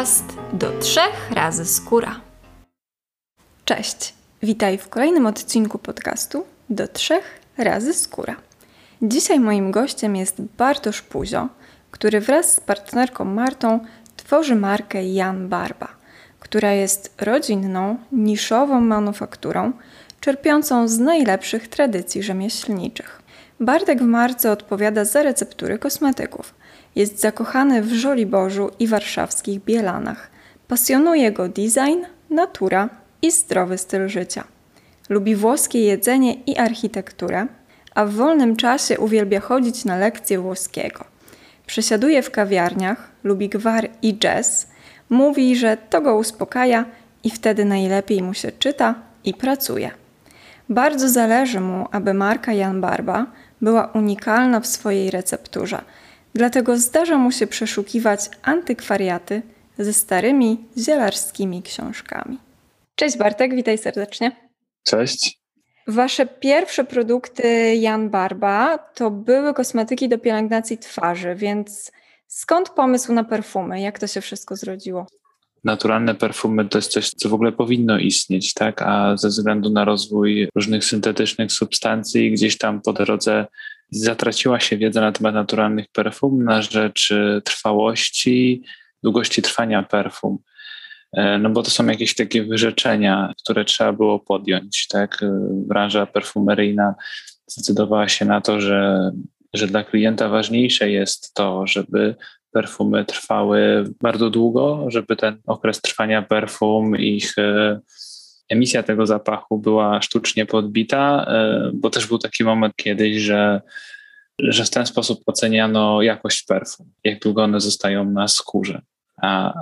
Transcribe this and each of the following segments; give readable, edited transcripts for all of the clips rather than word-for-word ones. podcast Do Trzech Razy Skóra. Cześć, witaj w kolejnym odcinku podcastu Do Trzech Razy Skóra. Dzisiaj moim gościem jest Bartosz Puzio, który wraz z partnerką Martą tworzy markę Jan Barba, która jest rodzinną, niszową manufakturą, czerpiącą z najlepszych tradycji rzemieślniczych. Bartek w marce odpowiada za receptury kosmetyków. Jest zakochany w Żoliborzu i warszawskich Bielanach. Pasjonuje go design, natura i zdrowy styl życia. Lubi włoskie jedzenie i architekturę, a w wolnym czasie uwielbia chodzić na lekcje włoskiego. Przesiaduje w kawiarniach, lubi gwar i jazz, mówi, że to go uspokaja i wtedy najlepiej mu się czyta i pracuje. Bardzo zależy mu, aby marka Jan Barba była unikalna w swojej recepturze, dlatego zdarza mu się przeszukiwać antykwariaty ze starymi zielarskimi książkami. Cześć Bartek, witaj serdecznie. Cześć. Wasze pierwsze produkty Jan Barba to były kosmetyki do pielęgnacji twarzy, więc skąd pomysł na perfumy? Jak to się wszystko zrodziło? Naturalne perfumy to jest coś, co w ogóle powinno istnieć, tak? A ze względu na rozwój różnych syntetycznych substancji gdzieś tam po drodze zatraciła się wiedza na temat naturalnych perfum na rzecz trwałości, długości trwania perfum. No bo to są jakieś takie wyrzeczenia, które trzeba było podjąć, tak? Branża perfumeryjna zdecydowała się na to, że dla klienta ważniejsze jest to, żeby perfumy trwały bardzo długo, żeby ten okres trwania perfum, ich emisja tego zapachu była sztucznie podbita, bo też był taki moment kiedyś, że w ten sposób oceniano jakość perfum, jak długo one zostają na skórze.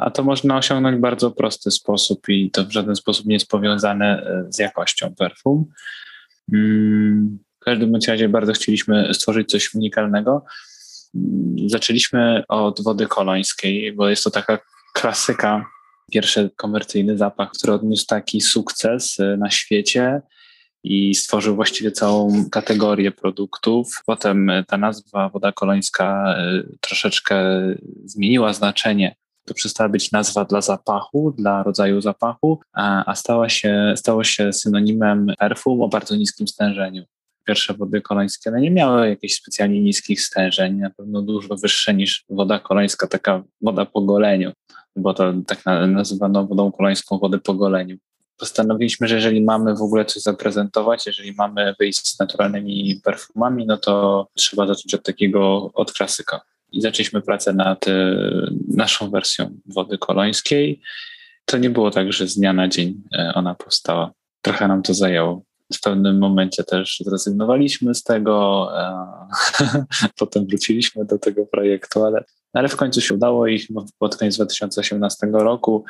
A to można osiągnąć w bardzo prosty sposób i to w żaden sposób nie jest powiązane z jakością perfum. W każdym razie bardzo chcieliśmy stworzyć coś unikalnego. Zaczęliśmy od wody kolońskiej, bo jest to taka klasyka, pierwszy komercyjny zapach, który odniósł taki sukces na świecie i stworzył właściwie całą kategorię produktów. Potem ta nazwa woda kolońska troszeczkę zmieniła znaczenie. To przestała być nazwa dla zapachu, dla rodzaju zapachu, a stało się synonimem perfum o bardzo niskim stężeniu. Pierwsze wody kolońskie nie miały jakichś specjalnie niskich stężeń, na pewno dużo wyższe niż woda kolońska, taka woda po goleniu, bo to tak nazywano wodą kolońską wodę po goleniu. Postanowiliśmy, że jeżeli mamy w ogóle coś zaprezentować, jeżeli mamy wyjść z naturalnymi perfumami, no to trzeba zacząć od klasyka. I zaczęliśmy pracę nad naszą wersją wody kolońskiej. To nie było tak, że z dnia na dzień ona powstała. Trochę nam to zajęło. W pewnym momencie też zrezygnowaliśmy z tego, potem wróciliśmy do tego projektu, ale w końcu się udało i chyba pod koniec 2018 roku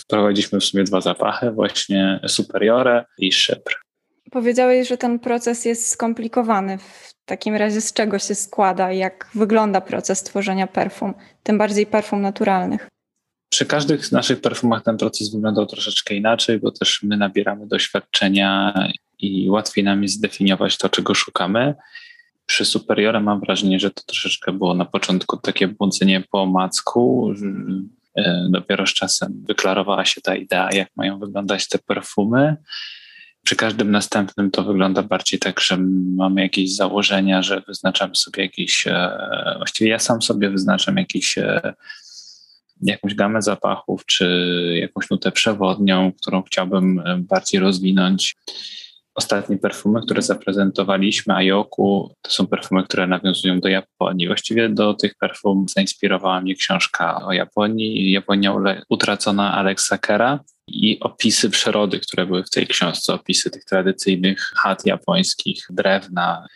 wprowadziliśmy w sumie dwa zapachy, właśnie Superiore i Szypr. Powiedziałeś, że ten proces jest skomplikowany. W takim razie z czego się składa? Jak wygląda proces tworzenia perfum? Tym bardziej perfum naturalnych. Przy każdych z naszych perfumach ten proces wyglądał troszeczkę inaczej, bo też my nabieramy doświadczenia i łatwiej nam jest zdefiniować to, czego szukamy. Przy Superiore mam wrażenie, że to troszeczkę było na początku takie błądzenie po omacku. Dopiero z czasem wyklarowała się ta idea, jak mają wyglądać te perfumy. Przy każdym następnym to wygląda bardziej tak, że mamy jakieś założenia, że wyznaczamy sobie właściwie ja sam sobie wyznaczam jakąś gamę zapachów, czy jakąś nutę przewodnią, którą chciałbym bardziej rozwinąć. Ostatnie perfumy, które zaprezentowaliśmy, Ayoku, to są perfumy, które nawiązują do Japonii. Właściwie do tych perfum zainspirowała mnie książka o Japonii, Japonia utracona Aleksa Kera i opisy przyrody, które były w tej książce, opisy tych tradycyjnych chat japońskich, drewna.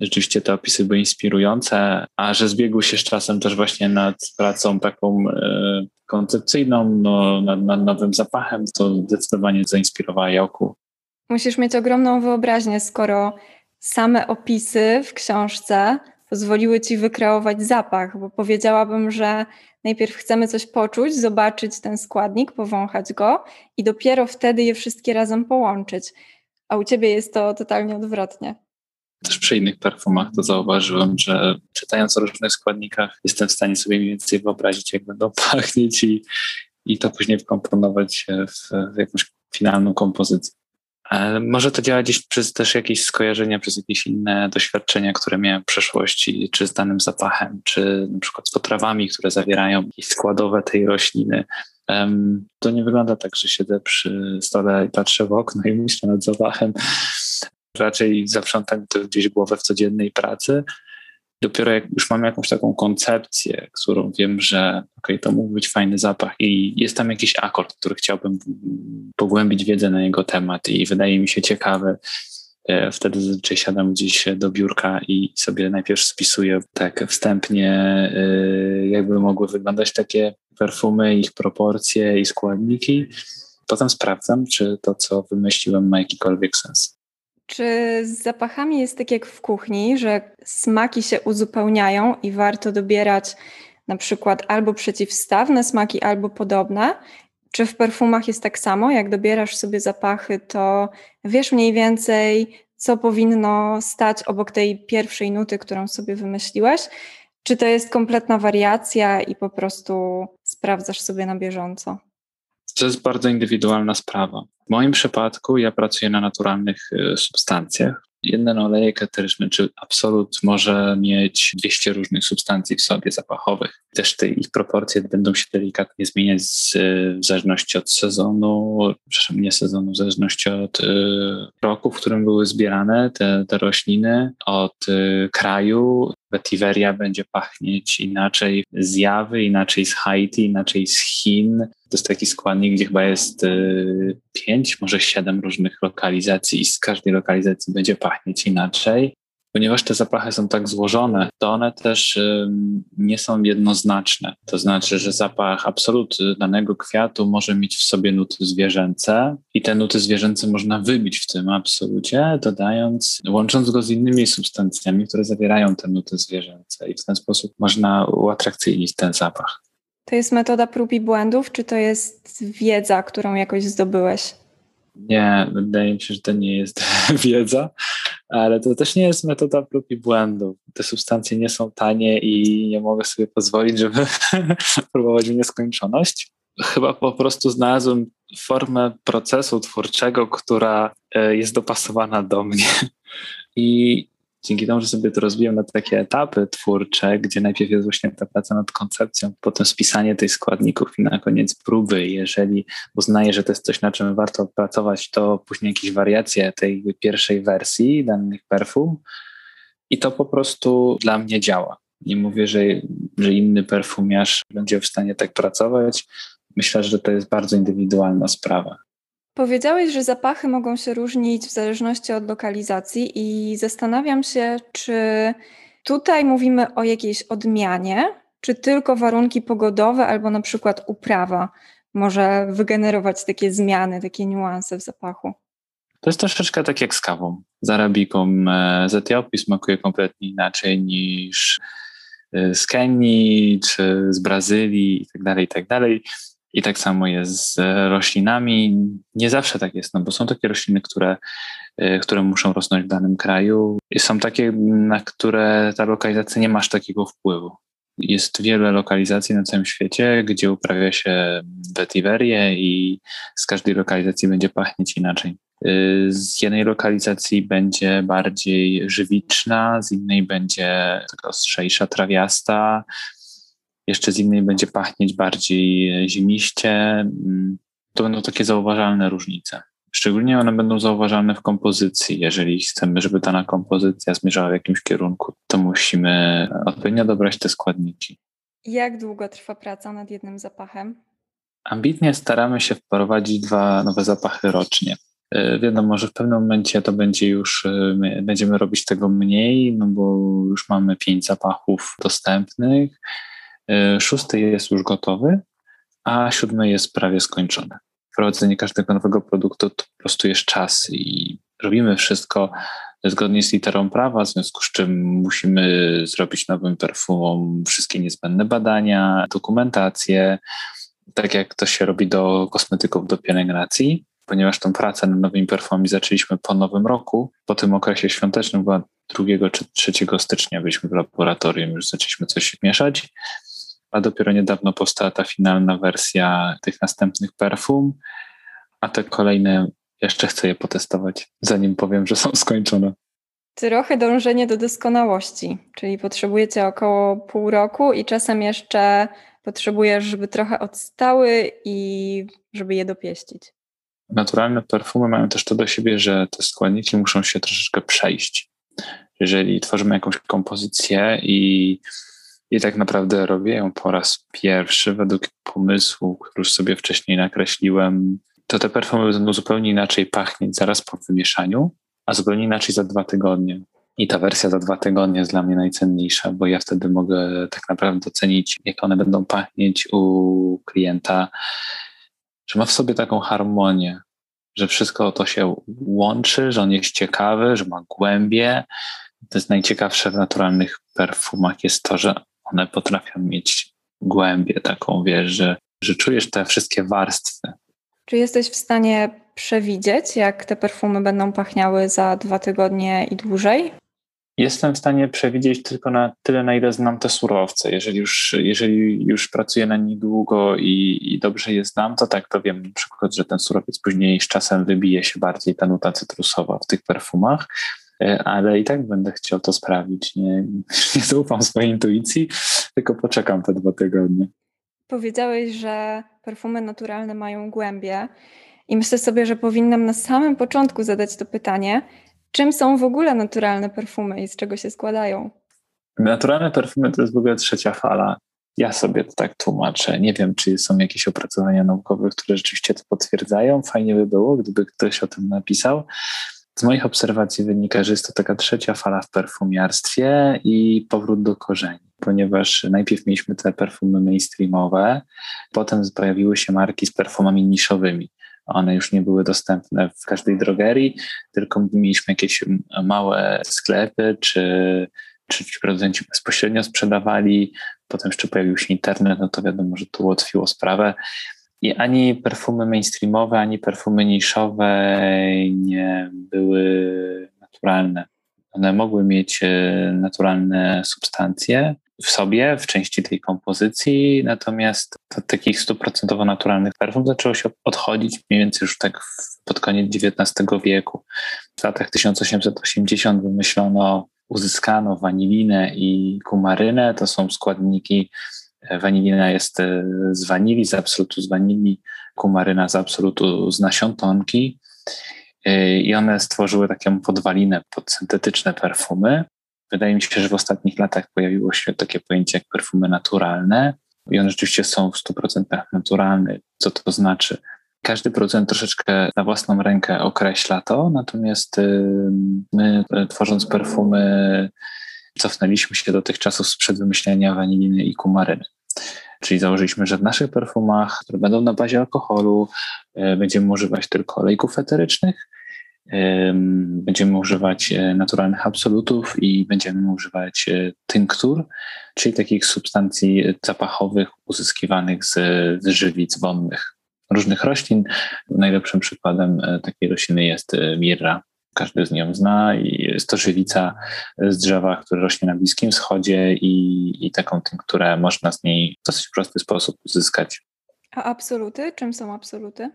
Rzeczywiście te opisy były inspirujące, a że zbiegły się z czasem też właśnie nad pracą taką koncepcyjną, nad nowym zapachem, to zdecydowanie zainspirowała Ayoku. Musisz mieć ogromną wyobraźnię, skoro same opisy w książce pozwoliły ci wykreować zapach, bo powiedziałabym, że najpierw chcemy coś poczuć, zobaczyć ten składnik, powąchać go i dopiero wtedy je wszystkie razem połączyć. A u ciebie jest to totalnie odwrotnie. Też przy innych perfumach to zauważyłem, że czytając o różnych składnikach jestem w stanie sobie mniej więcej wyobrazić, jak będą pachnieć i to później wkomponować w jakąś finalną kompozycję. Może to działa gdzieś przez też jakieś skojarzenia, przez jakieś inne doświadczenia, które miałem w przeszłości, czy z danym zapachem, czy na przykład z potrawami, które zawierają jakieś składowe tej rośliny. To nie wygląda tak, że siedzę przy stole i patrzę w okno i myślę nad zapachem. Raczej zaprzątam to gdzieś głowę w codziennej pracy. Dopiero jak już mam jakąś taką koncepcję, którą wiem, że okej, to mógł być fajny zapach i jest tam jakiś akord, który chciałbym pogłębić wiedzę na jego temat i wydaje mi się ciekawy, wtedy zazwyczaj siadam gdzieś do biurka i sobie najpierw spisuję tak wstępnie, jakby mogły wyglądać takie perfumy, ich proporcje i składniki. Potem sprawdzam, czy to, co wymyśliłem, ma jakikolwiek sens. Czy z zapachami jest tak jak w kuchni, że smaki się uzupełniają i warto dobierać na przykład albo przeciwstawne smaki, albo podobne? Czy w perfumach jest tak samo? Jak dobierasz sobie zapachy, to wiesz mniej więcej, co powinno stać obok tej pierwszej nuty, którą sobie wymyśliłeś? Czy to jest kompletna wariacja i po prostu sprawdzasz sobie na bieżąco? To jest bardzo indywidualna sprawa. W moim przypadku ja pracuję na naturalnych substancjach. Jeden olejek eteryczny, czy absolut, może mieć 200 różnych substancji w sobie zapachowych. Też te ich proporcje będą się delikatnie zmieniać w zależności od sezonu, przepraszam, nie sezonu, w zależności od roku, w którym były zbierane te rośliny, od kraju. Vetiveria będzie pachnieć inaczej z Jawy, inaczej z Haiti, inaczej z Chin. To jest taki składnik, gdzie chyba jest 5, może 7 różnych lokalizacji i z każdej lokalizacji będzie pachnieć inaczej. Ponieważ te zapachy są tak złożone, to one też nie są jednoznaczne. To znaczy, że zapach absolut danego kwiatu może mieć w sobie nuty zwierzęce i te nuty zwierzęce można wybić w tym absolucie, łącząc go z innymi substancjami, które zawierają te nuty zwierzęce i w ten sposób można uatrakcyjnić ten zapach. To jest metoda prób i błędów, czy to jest wiedza, którą jakoś zdobyłeś? Nie, wydaje mi się, że to nie jest wiedza. Ale to też nie jest metoda prób i błędów. Te substancje nie są tanie i nie mogę sobie pozwolić, żeby próbować w nieskończoność. Chyba po prostu znalazłem formę procesu twórczego, która jest dopasowana do mnie. I dzięki temu, że sobie to rozbiłem na takie etapy twórcze, gdzie najpierw jest właśnie ta praca nad koncepcją, potem spisanie tych składników i na koniec próby. Jeżeli uznaję, że to jest coś, na czym warto pracować, to później jakieś wariacje tej pierwszej wersji danych perfum i to po prostu dla mnie działa. Nie mówię, że inny perfumiarz będzie w stanie tak pracować. Myślę, że to jest bardzo indywidualna sprawa. Powiedziałeś, że zapachy mogą się różnić w zależności od lokalizacji i zastanawiam się, czy tutaj mówimy o jakiejś odmianie, czy tylko warunki pogodowe albo na przykład uprawa może wygenerować takie zmiany, takie niuanse w zapachu? To jest troszeczkę tak jak z kawą. Z arabiką z Etiopii smakuje kompletnie inaczej niż z Kenii czy z Brazylii itd. I tak samo jest z roślinami. Nie zawsze tak jest, no bo są takie rośliny, które muszą rosnąć w danym kraju. Są takie, na które ta lokalizacja nie ma aż takiego wpływu. Jest wiele lokalizacji na całym świecie, gdzie uprawia się wetiverię i z każdej lokalizacji będzie pachnieć inaczej. Z jednej lokalizacji będzie bardziej żywiczna, z innej będzie taka ostrzejsza, trawiasta, jeszcze z innej będzie pachnieć bardziej zimiście. To będą takie zauważalne różnice. Szczególnie one będą zauważalne w kompozycji. Jeżeli chcemy, żeby dana kompozycja zmierzała w jakimś kierunku, to musimy odpowiednio dobrać te składniki. Jak długo trwa praca nad jednym zapachem? Ambitnie staramy się wprowadzić 2 nowe zapachy rocznie. Wiadomo, że w pewnym momencie to będzie już, będziemy robić tego mniej, no bo już mamy 5 zapachów dostępnych. 6 jest już gotowy, a 7 jest prawie skończony. Wprowadzenie każdego nowego produktu to po prostu jest czas i robimy wszystko zgodnie z literą prawa, w związku z czym musimy zrobić nowym perfumom wszystkie niezbędne badania, dokumentację, tak jak to się robi do kosmetyków, do pielęgnacji, ponieważ tą pracę nad nowymi perfumami zaczęliśmy po nowym roku, po tym okresie świątecznym była 2 czy 3 stycznia byliśmy w laboratorium, już zaczęliśmy coś mieszać, a dopiero niedawno powstała ta finalna wersja tych następnych perfum, a te kolejne jeszcze chcę je potestować, zanim powiem, że są skończone. Trochę dążenie do doskonałości, czyli potrzebujecie około pół roku i czasem jeszcze potrzebujesz, żeby trochę odstały i żeby je dopieścić. Naturalne perfumy mają też to do siebie, że te składniki muszą się troszeczkę przejść. Jeżeli tworzymy jakąś kompozycję i tak naprawdę robię ją po raz pierwszy według pomysłu, który już sobie wcześniej nakreśliłem, to te perfumy będą zupełnie inaczej pachnieć zaraz po wymieszaniu, a zupełnie inaczej za 2 tygodnie. I ta wersja za 2 tygodnie jest dla mnie najcenniejsza, bo ja wtedy mogę tak naprawdę docenić, jak one będą pachnieć u klienta, że ma w sobie taką harmonię, że wszystko to się łączy, że on jest ciekawy, że ma głębię. To jest najciekawsze w naturalnych perfumach jest to, że one potrafią mieć głębię taką, wiesz, że czujesz te wszystkie warstwy. Czy jesteś w stanie przewidzieć, jak te perfumy będą pachniały za 2 tygodnie i dłużej? Jestem w stanie przewidzieć tylko na tyle, na ile znam te surowce. Jeżeli już pracuję na nich długo i dobrze je znam, to tak, to wiem na przykład, że ten surowiec później z czasem wybije się bardziej ta nuta cytrusowa w tych perfumach, ale i tak będę chciał to sprawdzić. Nie zaufam swojej intuicji, tylko poczekam te 2 tygodnie. Powiedziałeś, że perfumy naturalne mają głębię i myślę sobie, że powinnam na samym początku zadać to pytanie, czym są w ogóle naturalne perfumy i z czego się składają? Naturalne perfumy to jest w ogóle 3. fala. Ja sobie to tak tłumaczę. Nie wiem, czy są jakieś opracowania naukowe, które rzeczywiście to potwierdzają. Fajnie by było, gdyby ktoś o tym napisał. Z moich obserwacji wynika, że jest to taka 3. fala w perfumiarstwie i powrót do korzeni, ponieważ najpierw mieliśmy te perfumy mainstreamowe, potem pojawiły się marki z perfumami niszowymi. One już nie były dostępne w każdej drogerii, tylko mieliśmy jakieś małe sklepy, czy ci producenci bezpośrednio sprzedawali. Potem jeszcze pojawił się internet, no to wiadomo, że to ułatwiło sprawę. I ani perfumy mainstreamowe, ani perfumy niszowe nie były naturalne. One mogły mieć naturalne substancje w sobie, w części tej kompozycji, natomiast od takich 100% naturalnych perfum zaczęło się odchodzić mniej więcej już tak pod koniec XIX wieku. W latach 1880 wymyślono, uzyskano wanilinę i kumarynę, to są składniki. Wanilina jest z wanili, z absolutu z wanili, kumaryna z absolutu z nasion tonki i one stworzyły taką podwalinę pod syntetyczne perfumy. Wydaje mi się, że w ostatnich latach pojawiło się takie pojęcie jak perfumy naturalne i one rzeczywiście są w 100% naturalne. Co to znaczy? Każdy producent troszeczkę na własną rękę określa to, natomiast my tworząc perfumy cofnęliśmy się do tych czasów sprzed wymyślenia waniliny i kumaryny. Czyli założyliśmy, że w naszych perfumach, które będą na bazie alkoholu, będziemy używać tylko olejków eterycznych, będziemy używać naturalnych absolutów i będziemy używać tynktur, czyli takich substancji zapachowych uzyskiwanych z żywic wonnych różnych roślin. Najlepszym przykładem takiej rośliny jest mirra. Każdy z nią zna i jest to żywica z drzewa, które rośnie na Bliskim Wschodzie i taką tynkturę można z niej w dosyć prosty sposób uzyskać. A absoluty? Czym są absoluty?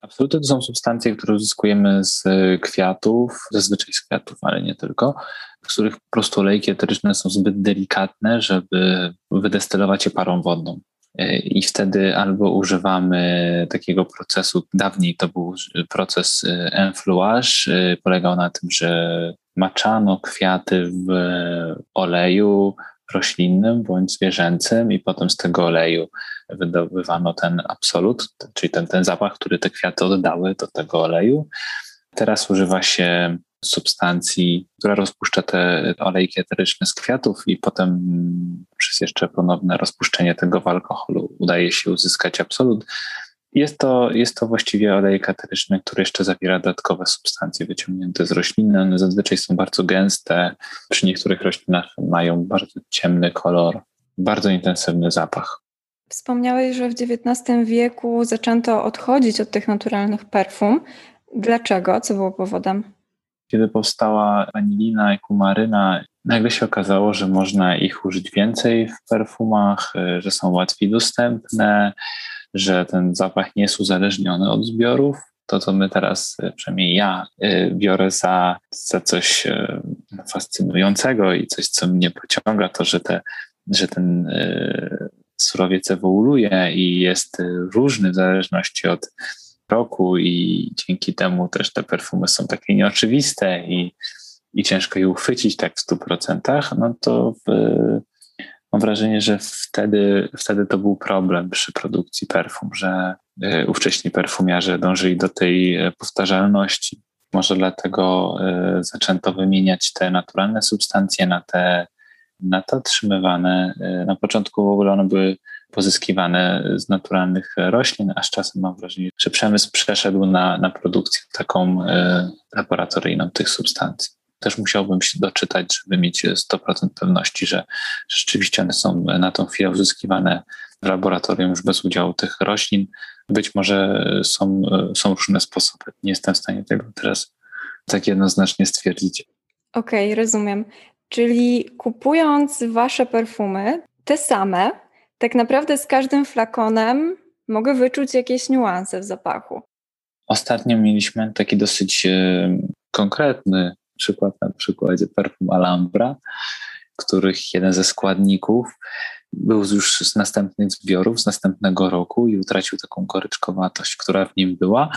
Absoluty to są substancje, które uzyskujemy z kwiatów, zazwyczaj z kwiatów, ale nie tylko, z których po prostu olejki eteryczne są zbyt delikatne, żeby wydestylować je parą wodną. I wtedy albo używamy takiego procesu, dawniej to był proces enfleurage, polegał na tym, że maczano kwiaty w oleju roślinnym bądź zwierzęcym i potem z tego oleju wydobywano ten absolut, czyli ten zapach, który te kwiaty oddały do tego oleju. Teraz używa się substancji, która rozpuszcza te olejki eteryczne z kwiatów i potem przez jeszcze ponowne rozpuszczenie tego w alkoholu udaje się uzyskać absolut. Jest to właściwie olejek eteryczny, który jeszcze zawiera dodatkowe substancje wyciągnięte z rośliny. One zazwyczaj są bardzo gęste, przy niektórych roślinach mają bardzo ciemny kolor, bardzo intensywny zapach. Wspomniałeś, że w XIX wieku zaczęto odchodzić od tych naturalnych perfum. Dlaczego? Co było powodem? Kiedy powstała anilina i kumaryna, nagle się okazało, że można ich użyć więcej w perfumach, że są łatwiej dostępne, że ten zapach nie jest uzależniony od zbiorów. To, co my teraz, przynajmniej ja, biorę za coś fascynującego i coś, co mnie pociąga, to, że ten surowiec ewoluuje i jest różny w zależności od roku i dzięki temu też te perfumy są takie nieoczywiste i ciężko je uchwycić tak w 100%, no to mam wrażenie, że wtedy to był problem przy produkcji perfum, że ówcześni perfumiarze dążyli do tej powtarzalności. Może dlatego zaczęto wymieniać te naturalne substancje na te otrzymywane. Na początku w ogóle one były pozyskiwane z naturalnych roślin, a z czasem mam wrażenie, że przemysł przeszedł na produkcję taką laboratoryjną tych substancji. Też musiałbym się doczytać, żeby mieć 100% pewności, że rzeczywiście one są na tą chwilę uzyskiwane w laboratorium już bez udziału tych roślin. Być może są różne sposoby. Nie jestem w stanie tego teraz tak jednoznacznie stwierdzić. Okej, rozumiem. Czyli kupując wasze perfumy, te same, tak naprawdę z każdym flakonem mogę wyczuć jakieś niuanse w zapachu. Ostatnio mieliśmy taki dosyć konkretny przykład na przykładzie perfum Alhambra, których jeden ze składników był już z następnych zbiorów, z następnego roku i utracił taką goryczkowatość, która w nim była.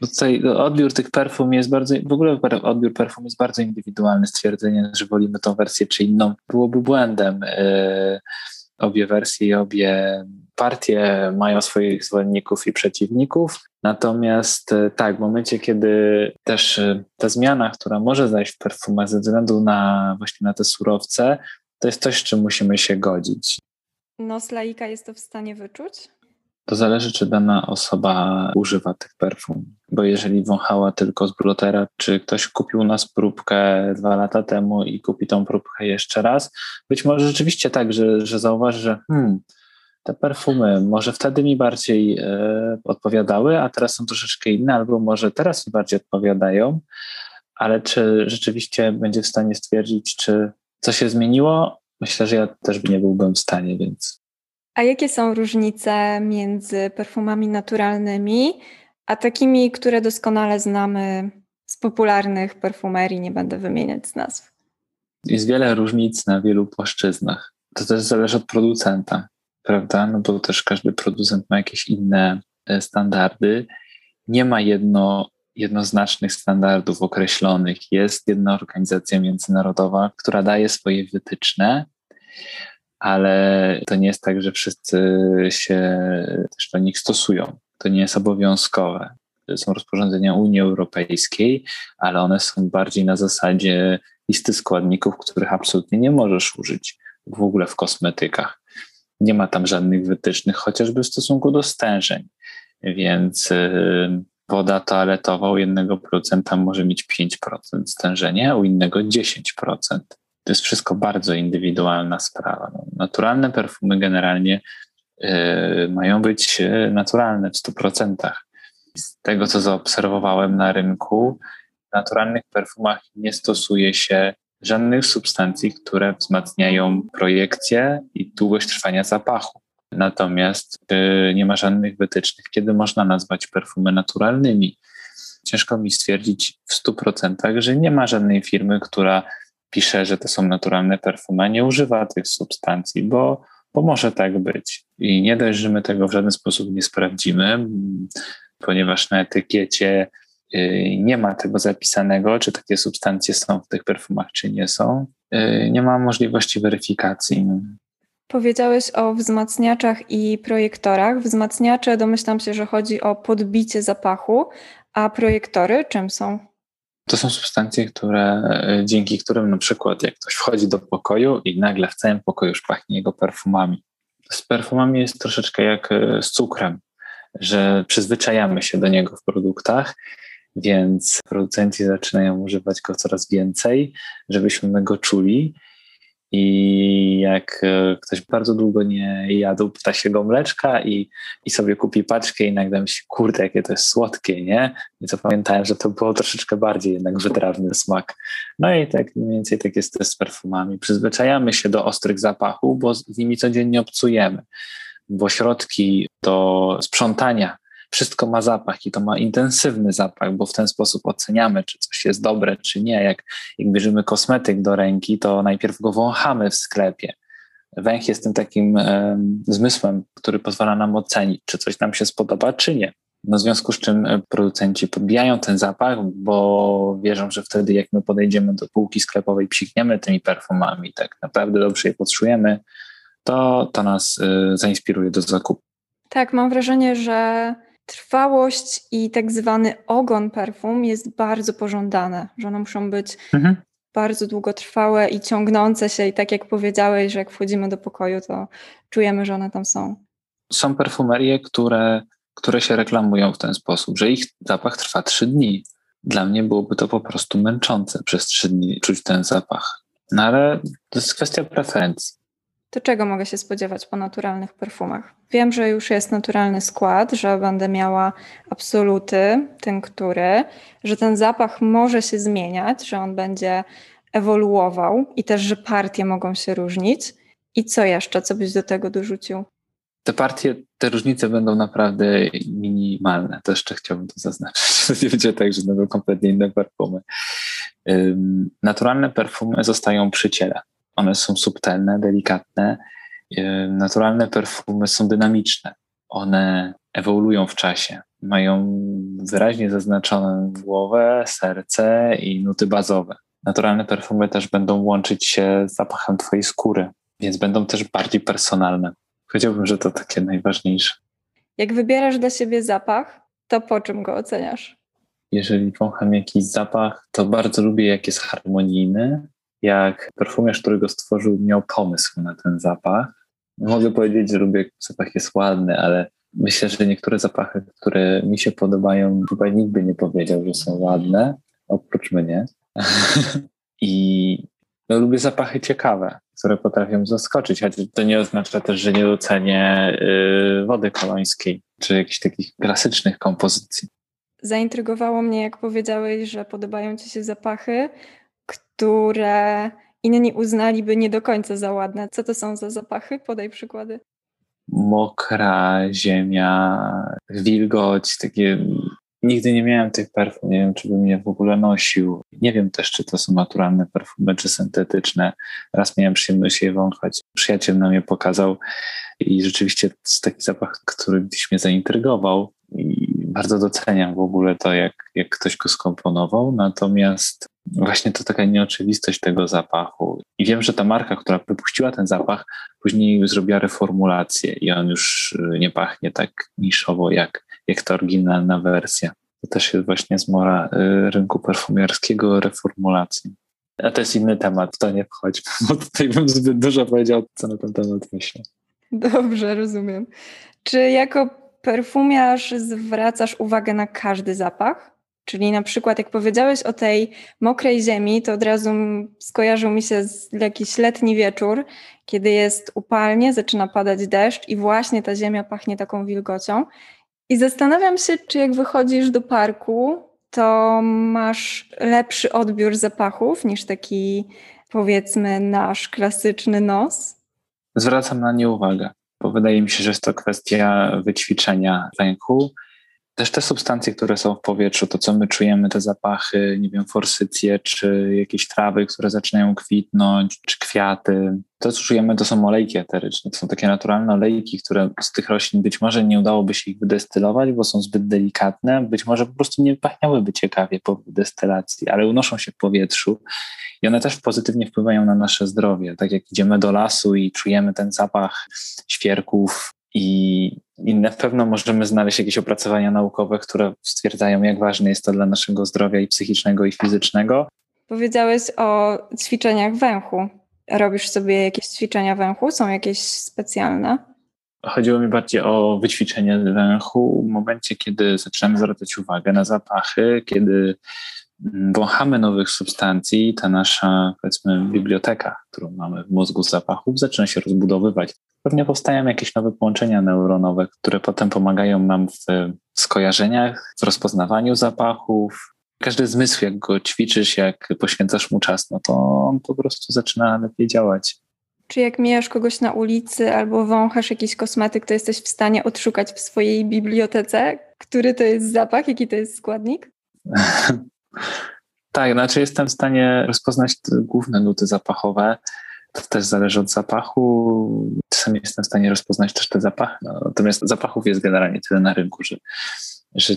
Tutaj odbiór tych perfum jest bardzo, w ogóle odbiór perfum jest bardzo indywidualny. Stwierdzenie, że wolimy tą wersję czy inną, byłoby błędem. Obie wersje i obie partie mają swoich zwolenników i przeciwników. Natomiast tak, w momencie, kiedy też ta zmiana, która może zajść w perfumach ze względu na właśnie na te surowce, to jest coś, z czym musimy się godzić. Nos laika jest to w stanie wyczuć? To zależy, czy dana osoba używa tych perfum. Bo jeżeli wąchała tylko z blotera, czy ktoś kupił nas próbkę 2 lata temu i kupi tą próbkę jeszcze raz, być może rzeczywiście tak, że zauważy, że te perfumy może wtedy mi bardziej odpowiadały, a teraz są troszeczkę inne, albo może teraz mi bardziej odpowiadają, ale czy rzeczywiście będzie w stanie stwierdzić, czy coś się zmieniło? Myślę, że ja też nie byłbym w stanie, więc... A jakie są różnice między perfumami naturalnymi a takimi, które doskonale znamy z popularnych perfumerii, nie będę wymieniać z nazw? Jest wiele różnic na wielu płaszczyznach. To też zależy od producenta, prawda? No bo też każdy producent ma jakieś inne standardy. Nie ma jednoznacznych standardów określonych. Jest jedna organizacja międzynarodowa, która daje swoje wytyczne, ale to nie jest tak, że wszyscy się też do nich stosują. To nie jest obowiązkowe. Są rozporządzenia Unii Europejskiej, ale one są bardziej na zasadzie listy składników, których absolutnie nie możesz użyć w ogóle w kosmetykach. Nie ma tam żadnych wytycznych, chociażby w stosunku do stężeń. Więc woda toaletowa u jednego producenta może mieć 5% stężenia, u innego 10%. To jest wszystko bardzo indywidualna sprawa. No, naturalne perfumy generalnie mają być naturalne w 100%. Z tego, co zaobserwowałem na rynku, w naturalnych perfumach nie stosuje się żadnych substancji, które wzmacniają projekcję i długość trwania zapachu. Natomiast nie ma żadnych wytycznych, kiedy można nazwać perfumy naturalnymi. Ciężko mi stwierdzić w 100%, że nie ma żadnej firmy, która pisze, że to są naturalne perfumy, a nie używa tych substancji, bo może tak być. I nie dość, że my tego w żaden sposób nie sprawdzimy, ponieważ na etykiecie nie ma tego zapisanego, czy takie substancje są w tych perfumach, czy nie są. Nie ma możliwości weryfikacji. Powiedziałeś o wzmacniaczach i projektorach. Wzmacniacze, domyślam się, że chodzi o podbicie zapachu, a projektory czym są? To są substancje, dzięki którym na przykład jak ktoś wchodzi do pokoju i nagle w całym pokoju już pachnie jego perfumami. Z perfumami jest troszeczkę jak z cukrem, że przyzwyczajamy się do niego w produktach, więc producenci zaczynają używać go coraz więcej, żebyśmy my go czuli I jak ktoś bardzo długo nie jadł ptasiego mleczka i sobie kupi paczkę i nagle myśli, kurde, jakie to jest słodkie, nie? I to pamiętałem, że to było troszeczkę bardziej jednak wytrawny smak. No i tak mniej więcej tak jest też z perfumami. Przyzwyczajamy się do ostrych zapachów, bo z nimi codziennie obcujemy, bo środki do sprzątania, wszystko ma zapach i to ma intensywny zapach, bo w ten sposób oceniamy, czy coś jest dobre, czy nie. Jak bierzemy kosmetyk do ręki, to najpierw go wąchamy w sklepie. Węch jest tym takim zmysłem, który pozwala nam ocenić, czy coś nam się spodoba, czy nie. No, w związku z czym producenci podbijają ten zapach, bo wierzą, że wtedy jak my podejdziemy do półki sklepowej, psikniemy tymi perfumami, tak naprawdę dobrze je poczujemy, to nas zainspiruje do zakupu. Tak, mam wrażenie, że trwałość i tak zwany ogon perfum jest bardzo pożądane, że one muszą być bardzo długotrwałe i ciągnące się i tak jak powiedziałeś, że jak wchodzimy do pokoju, to czujemy, że one tam są. Są perfumerie, które się reklamują w ten sposób, że ich zapach trwa 3 dni. Dla mnie byłoby to po prostu męczące przez 3 dni czuć ten zapach. No ale to jest kwestia preferencji. To czego mogę się spodziewać po naturalnych perfumach? Wiem, że już jest naturalny skład, że będę miała absoluty, że ten zapach może się zmieniać, że on będzie ewoluował i też, że partie mogą się różnić. I co jeszcze? Co byś do tego dorzucił? Te różnice będą naprawdę minimalne. To jeszcze chciałbym to zaznaczyć. Nie będzie tak, że będą kompletnie inne perfumy. Naturalne perfumy zostają przy ciele. One są subtelne, delikatne. Naturalne perfumy są dynamiczne. One ewoluują w czasie. Mają wyraźnie zaznaczoną głowę, serce i nuty bazowe. Naturalne perfumy też będą łączyć się z zapachem twojej skóry, więc będą też bardziej personalne. Powiedziałbym, że to takie najważniejsze. Jak wybierasz dla siebie zapach, to po czym go oceniasz? Jeżeli wącham jakiś zapach, to bardzo lubię, jak jest harmonijny. Jak perfumiarz, który go stworzył, miał pomysł na ten zapach. Mogę powiedzieć, że lubię, jak zapach jest ładny, ale myślę, że niektóre zapachy, które mi się podobają, chyba nigdy nie powiedział, że są ładne, oprócz mnie. I lubię zapachy ciekawe, które potrafią zaskoczyć, choć to nie oznacza też, że nie docenię wody kolońskiej czy jakichś takich klasycznych kompozycji. Zaintrygowało mnie, jak powiedziałeś, że podobają ci się zapachy, które inni uznaliby nie do końca za ładne. Co to są za zapachy? Podaj przykłady. Mokra ziemia, wilgoć, takie... Nigdy nie miałem tych perfum, nie wiem, czy bym je w ogóle nosił. Nie wiem też, czy to są naturalne perfumy, czy syntetyczne. Raz miałem przyjemność je wąchać. Przyjaciel nam je pokazał i rzeczywiście to jest taki zapach, który gdzieś mnie zaintrygował i bardzo doceniam w ogóle to, jak ktoś go skomponował. Natomiast właśnie to taka nieoczywistość tego zapachu. I wiem, że ta marka, która wypuściła ten zapach, później zrobiła reformulację i on już nie pachnie tak niszowo jak ta oryginalna wersja. To też jest właśnie zmora rynku perfumiarskiego, reformulacji. A to jest inny temat, to nie wchodź, bo tutaj bym zbyt dużo powiedział, co na ten temat myślę. Dobrze, rozumiem. Czy jako perfumiarz zwracasz uwagę na każdy zapach? Czyli na przykład jak powiedziałeś o tej mokrej ziemi, to od razu skojarzył mi się jakiś letni wieczór, kiedy jest upalnie, zaczyna padać deszcz i właśnie ta ziemia pachnie taką wilgocią. I zastanawiam się, czy jak wychodzisz do parku, to masz lepszy odbiór zapachów niż taki, powiedzmy, nasz klasyczny nos? Zwracam na nie uwagę, bo wydaje mi się, że jest to kwestia wyćwiczenia ręku. Też te substancje, które są w powietrzu, to co my czujemy, te zapachy, nie wiem, forsycje, czy jakieś trawy, które zaczynają kwitnąć, czy kwiaty. To, co czujemy, to są olejki eteryczne. To są takie naturalne olejki, które z tych roślin być może nie udałoby się ich wydestylować, bo są zbyt delikatne. Być może po prostu nie pachniałyby ciekawie po destylacji, ale unoszą się w powietrzu i one też pozytywnie wpływają na nasze zdrowie. Tak jak idziemy do lasu i czujemy ten zapach świerków, I na pewno możemy znaleźć jakieś opracowania naukowe, które stwierdzają, jak ważne jest to dla naszego zdrowia i psychicznego, i fizycznego. Powiedziałeś o ćwiczeniach węchu. Robisz sobie jakieś ćwiczenia węchu? Są jakieś specjalne? Chodziło mi bardziej o wyćwiczenie węchu w momencie, kiedy zaczynamy zwracać uwagę na zapachy, kiedy wąchamy nowych substancji, ta nasza, powiedzmy, biblioteka, którą mamy w mózgu zapachów, zaczyna się rozbudowywać. Pewnie powstają jakieś nowe połączenia neuronowe, które potem pomagają nam w skojarzeniach, w rozpoznawaniu zapachów. Każdy zmysł, jak go ćwiczysz, jak poświęcasz mu czas, no to on po prostu zaczyna lepiej działać. Czy jak mijasz kogoś na ulicy albo wąchasz jakiś kosmetyk, to jesteś w stanie odszukać w swojej bibliotece, który to jest zapach, jaki to jest składnik? Tak, znaczy jestem w stanie rozpoznać główne nuty zapachowe. To też zależy od zapachu. Czasami jestem w stanie rozpoznać też te zapachy. No, natomiast zapachów jest generalnie tyle na rynku, że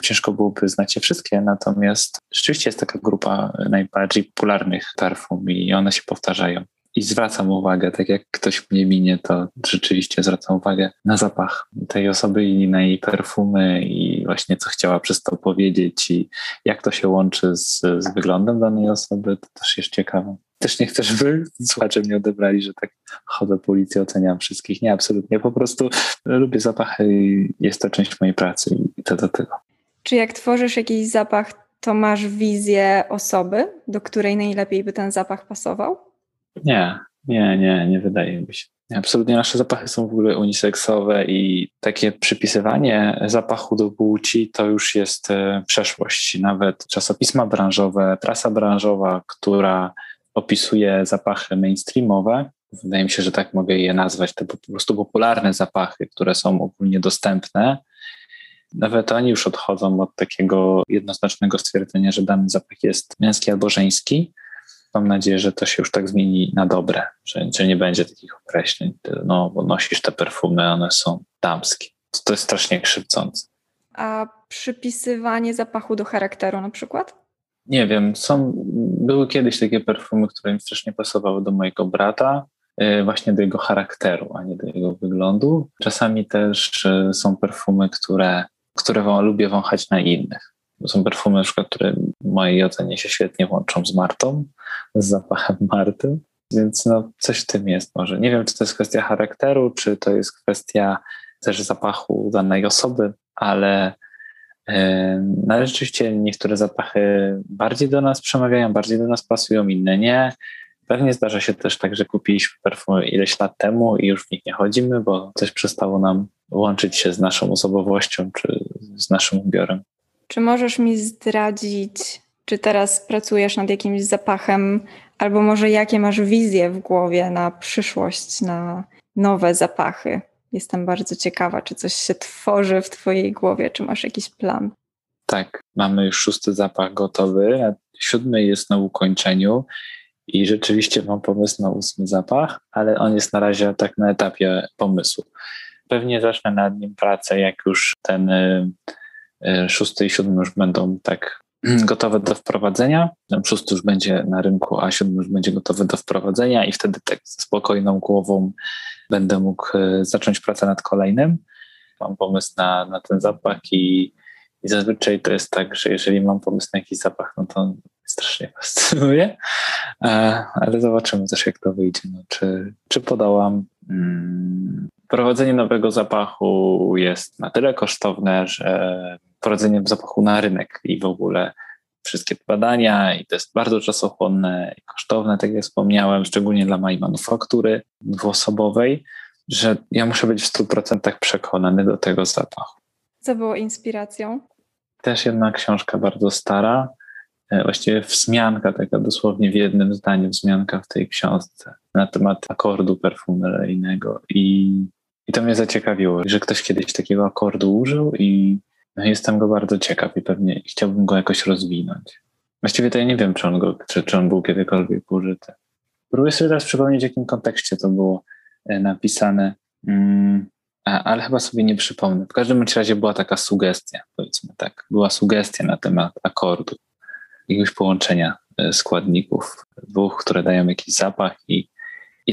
ciężko byłoby znać je wszystkie. Natomiast rzeczywiście jest taka grupa najbardziej popularnych perfum i one się powtarzają. I zwracam uwagę, tak jak ktoś mnie minie, to rzeczywiście zwracam uwagę na zapach tej osoby i na jej perfumy i właśnie co chciała przez to powiedzieć i jak to się łączy z wyglądem danej osoby, to też jest ciekawe. Też nie chcę, żeby słuchacze mnie odebrali, że tak chodzę po ulicy, oceniam wszystkich. Nie, absolutnie, po prostu lubię zapachy i jest to część mojej pracy i to do tego. Czy jak tworzysz jakiś zapach, to masz wizję osoby, do której najlepiej by ten zapach pasował? Nie wydaje mi się. Absolutnie nasze zapachy są w ogóle uniseksowe i takie przypisywanie zapachu do płci to już jest przeszłość. Nawet czasopisma branżowe, prasa branżowa, która opisuje zapachy mainstreamowe, wydaje mi się, że tak mogę je nazwać, te po prostu popularne zapachy, które są ogólnie dostępne, nawet oni już odchodzą od takiego jednoznacznego stwierdzenia, że dany zapach jest męski albo żeński. Mam nadzieję, że to się już tak zmieni na dobre, że nie będzie takich określeń, no bo nosisz te perfumy, one są damskie. To jest strasznie krzywdzące. A przypisywanie zapachu do charakteru na przykład? Nie wiem, były kiedyś takie perfumy, które mi strasznie pasowały do mojego brata, właśnie do jego charakteru, a nie do jego wyglądu. Czasami też są perfumy, które lubię wąchać na innych. Są perfumy, na przykład, które w mojej ocenie się świetnie łączą z Martą, z zapachem Marty, więc no, coś w tym jest może. Nie wiem, czy to jest kwestia charakteru, czy to jest kwestia też zapachu danej osoby, ale rzeczywiście niektóre zapachy bardziej do nas przemawiają, bardziej do nas pasują, inne nie. Pewnie zdarza się też tak, że kupiliśmy perfumy ileś lat temu i już w nich nie chodzimy, bo coś przestało nam łączyć się z naszą osobowością czy z naszym ubiorem. Czy możesz mi zdradzić, czy teraz pracujesz nad jakimś zapachem, albo może jakie masz wizje w głowie na przyszłość, na nowe zapachy? Jestem bardzo ciekawa, czy coś się tworzy w twojej głowie, czy masz jakiś plan? Tak, mamy już 6 zapach gotowy, a 7 jest na ukończeniu i rzeczywiście mam pomysł na 8 zapach, ale on jest na razie tak na etapie pomysłu. Pewnie zacznę nad nim pracę, jak już ten 6 i 7 już będą tak gotowe do wprowadzenia. 6 już będzie na rynku, a 7 już będzie gotowy do wprowadzenia i wtedy tak ze spokojną głową będę mógł zacząć pracę nad kolejnym. Mam pomysł na ten zapach i zazwyczaj to jest tak, że jeżeli mam pomysł na jakiś zapach, no to strasznie fascynuje, ale zobaczymy też, jak to wyjdzie. No, czy podołam? Prowadzenie nowego zapachu jest na tyle kosztowne, że prowadzenie zapachu na rynek i w ogóle wszystkie badania i to jest bardzo czasochłonne i kosztowne, tak jak wspomniałem, szczególnie dla mojej manufaktury dwuosobowej, że ja muszę być w 100% przekonany do tego zapachu. Co było inspiracją? Też jedna książka bardzo stara, właściwie wzmianka, taka dosłownie w jednym zdaniu wzmianka w tej książce na temat akordu perfumeryjnego i to mnie zaciekawiło, że ktoś kiedyś takiego akordu użył i no, jestem go bardzo ciekaw i pewnie chciałbym go jakoś rozwinąć. Właściwie to ja nie wiem, czy on był kiedykolwiek użyty. Próbuję sobie teraz przypomnieć, w jakim kontekście to było napisane, ale chyba sobie nie przypomnę. W każdym razie była taka sugestia, powiedzmy tak. Była sugestia na temat akordu, jakiegoś połączenia składników dwóch, które dają jakiś zapach i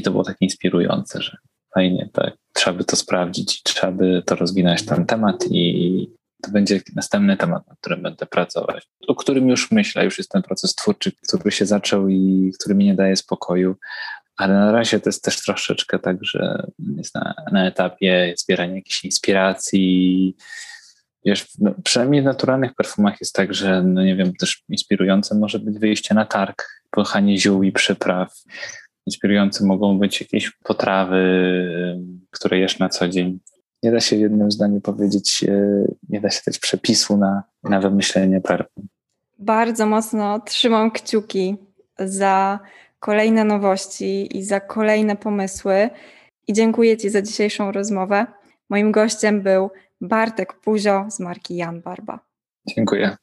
to było takie inspirujące, że fajnie, tak, trzeba by to sprawdzić i trzeba by to rozwinąć ten temat i to będzie następny temat, nad którym będę pracować, o którym już myślę, już jest ten proces twórczy, który się zaczął i który mi nie daje spokoju, ale na razie to jest też troszeczkę tak, że jest na etapie zbierania jakichś inspiracji, Wiesz, no, przynajmniej w naturalnych perfumach jest tak, że no nie wiem, też inspirujące może być wyjście na targ, kochanie ziół i przypraw. Inspirujące mogą być jakieś potrawy, które jesz na co dzień. Nie da się w jednym zdaniu powiedzieć, nie da się dać przepisu na wymyślenie perfum. Bardzo mocno trzymam kciuki za kolejne nowości i za kolejne pomysły. I dziękuję Ci za dzisiejszą rozmowę. Moim gościem był Bartek Puzio z marki Jan Barba. Dziękuję.